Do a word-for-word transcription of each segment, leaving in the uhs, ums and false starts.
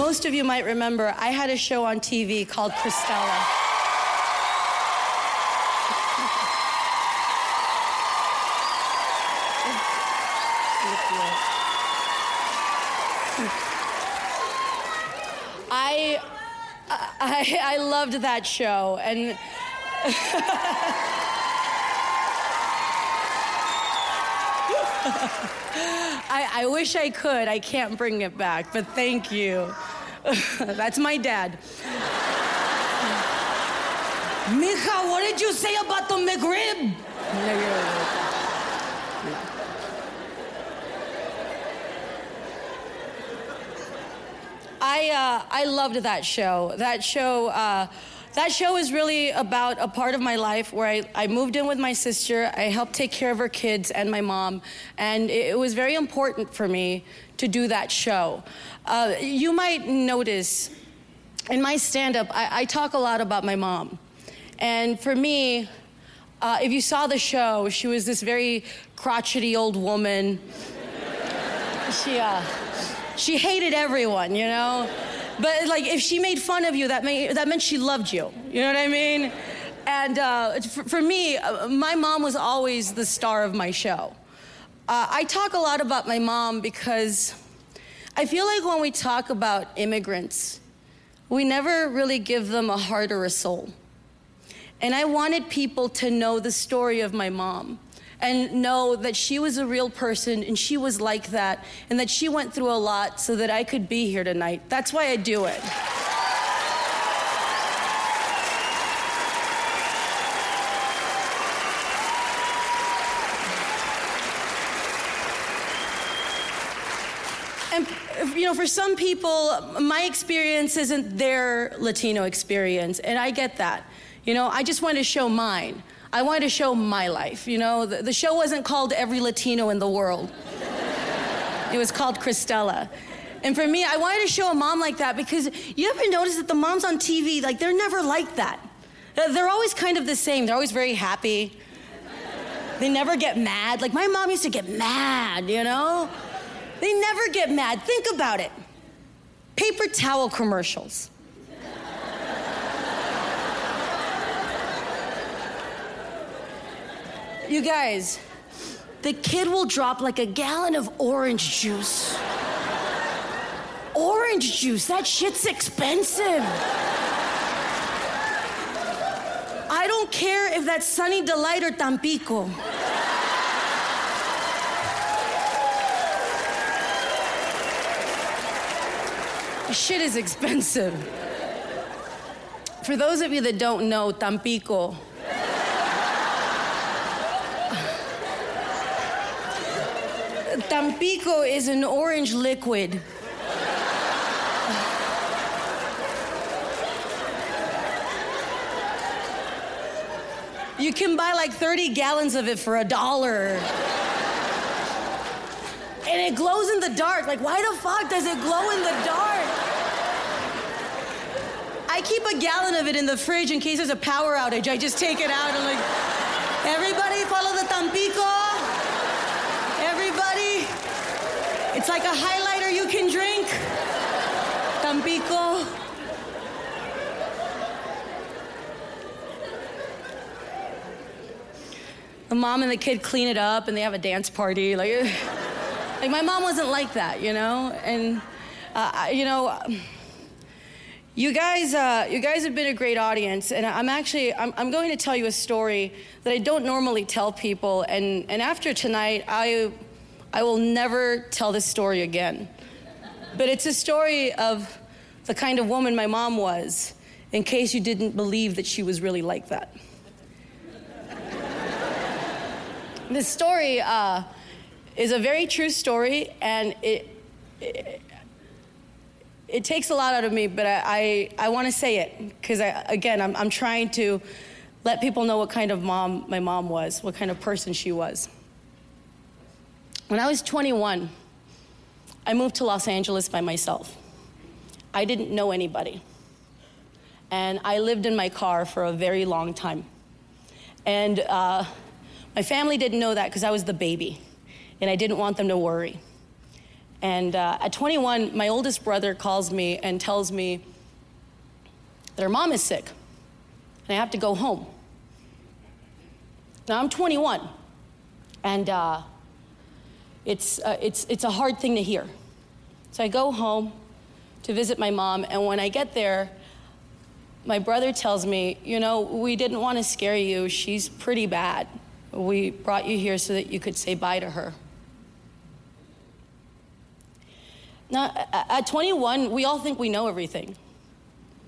Most of you might remember, I had a show on T V called Cristela. I, I, I loved that show, and... I, I wish I could. I can't bring it back, but thank you. That's my dad. Mija, what did you say about the McRib? I uh, I loved that show. That show. Uh, That show is really about a part of my life where I, I moved in with my sister, I helped take care of her kids and my mom, and it, it was very important for me to do that show. Uh, you might notice in my stand-up, I, I talk a lot about my mom. And for me, uh, if you saw the show, she was this very crotchety old woman. she, uh, she hated everyone, you know? But like, if she made fun of you, that, may, that meant she loved you. You know what I mean? And uh, for, for me, uh, my mom was always the star of my show. Uh, I talk a lot about my mom because I feel like when we talk about immigrants, we never really give them a heart or a soul. And I wanted people to know the story of my mom and know that she was a real person and she was like that and that she went through a lot so that I could be here tonight. That's why I do it. And, you know, for some people, my experience isn't their Latino experience, and I get that. You know, I just wanted to show mine. I wanted to show my life, you know? The, the show wasn't called Every Latino in the World. It was called Cristela. And for me, I wanted to show a mom like that because you ever notice that the moms on T V, like, they're never like that. They're always kind of the same. They're always very happy. They never get mad. Like, my mom used to get mad, you know? They never get mad. Think about it. Paper towel commercials. You guys, the kid will drop like a gallon of orange juice. Orange juice, that shit's expensive. I don't care if that's Sunny Delight or Tampico. Shit is expensive. For those of you that don't know, Tampico, Tampico is an orange liquid. You can buy like thirty gallons of it for a dollar. And it glows in the dark. Like, why the fuck does it glow in the dark? I keep a gallon of it in the fridge in case there's a power outage. I just take it out and like, everybody follow the Tampico. It's like a highlighter you can drink. Tampico. The mom and the kid clean it up and they have a dance party. Like, like my mom wasn't like that, you know? And, uh, you know, you guys uh, you guys have been a great audience. And I'm actually, I'm, I'm going to tell you a story that I don't normally tell people. And, and after tonight, I... I will never tell this story again. But it's a story of the kind of woman my mom was, in case you didn't believe that she was really like that. This story uh, is a very true story, and it, it it takes a lot out of me, but I, I, I want to say it, because, again, I'm, I'm trying to let people know what kind of mom my mom was, what kind of person she was. When I was twenty-one, I moved to Los Angeles by myself. I didn't know anybody. And I lived in my car for a very long time. And uh, my family didn't know that because I was the baby, and I didn't want them to worry. And uh, at twenty-one, my oldest brother calls me and tells me that her mom is sick and I have to go home. Now I'm twenty-one, and uh, it's, uh, it's, it's a hard thing to hear. So I go home to visit my mom, and when I get there, my brother tells me, you know, we didn't want to scare you. She's pretty bad. We brought you here so that you could say bye to her. Now, at twenty-one, we all think we know everything.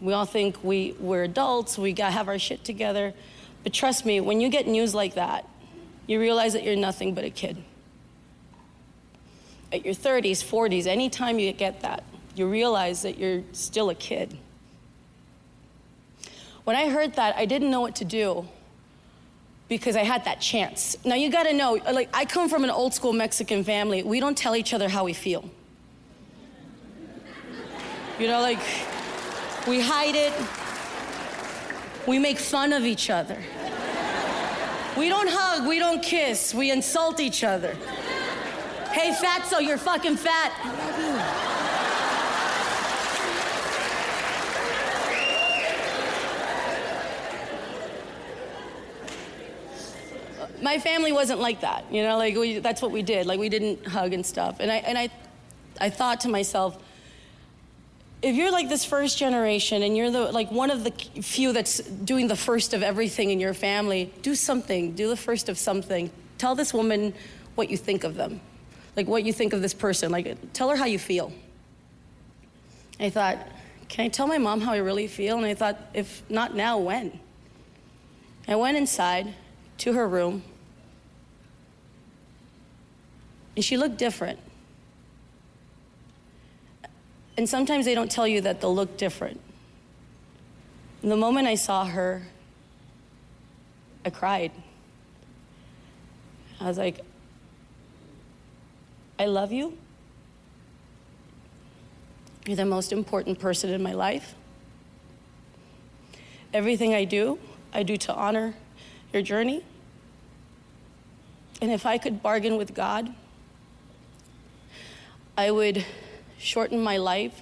We all think we, we're adults, we gotta have our shit together. But trust me, when you get news like that, you realize that you're nothing but a kid. At your thirties, forties, anytime you get that, you realize that you're still a kid. When I heard that, I didn't know what to do because I had that chance. Now you gotta know, like, I come from an old school Mexican family. We don't tell each other how we feel. You know, like, we hide it. We make fun of each other. We don't hug, we don't kiss, we insult each other. Hey, fatso, you're fucking fat. I love you. My family wasn't like that, you know, like, we, that's what we did. Like, we didn't hug and stuff. And I, and I, I thought to myself, if you're like this first generation and you're the like one of the few that's doing the first of everything in your family, do something, do the first of something. Tell this woman what you think of them, like what you think of this person, like tell her how you feel. I thought, can I tell my mom how I really feel? And I thought, if not now, when? I went inside to her room and she looked different. And sometimes they don't tell you that they'll look different. And the moment I saw her, I cried. I was like, I love you. You're the most important person in my life. Everything I do, I do to honor your journey. And if I could bargain with God, I would shorten my life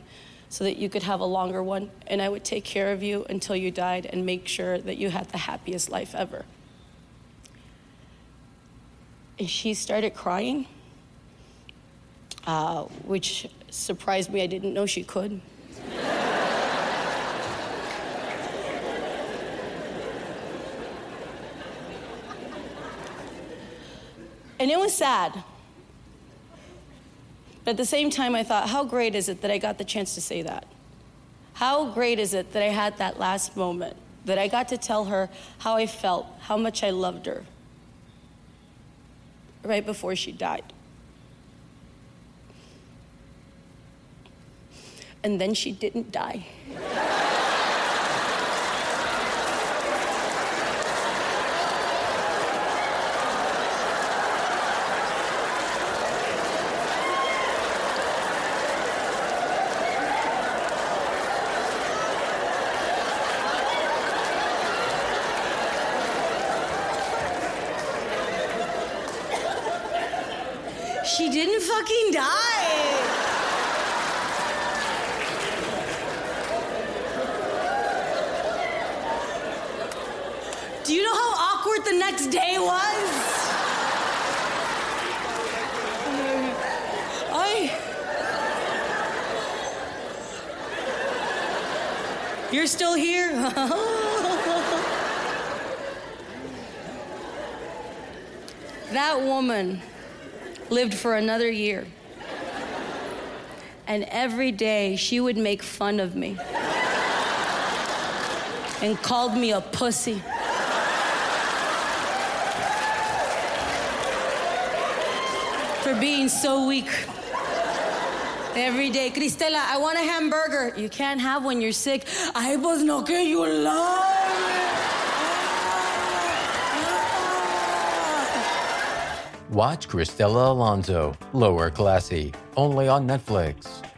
so that you could have a longer one, and I would take care of you until you died and make sure that you had the happiest life ever. And she started crying, uh, which surprised me. I didn't know she could. And it was sad. But at the same time, I thought, how great is it that I got the chance to say that? How great is it that I had that last moment, that I got to tell her how I felt, how much I loved her, right before she died. And then she didn't die. She didn't fucking die. Do you know how awkward the next day was? I... You're still here? That woman lived for another year. And every day she would make fun of me and called me a pussy. For being so weak. Every day, Cristela, I want a hamburger. You can't have one, you're sick. I was no que you love. Watch Cristela Alonzo, Lower Classy, only on Netflix.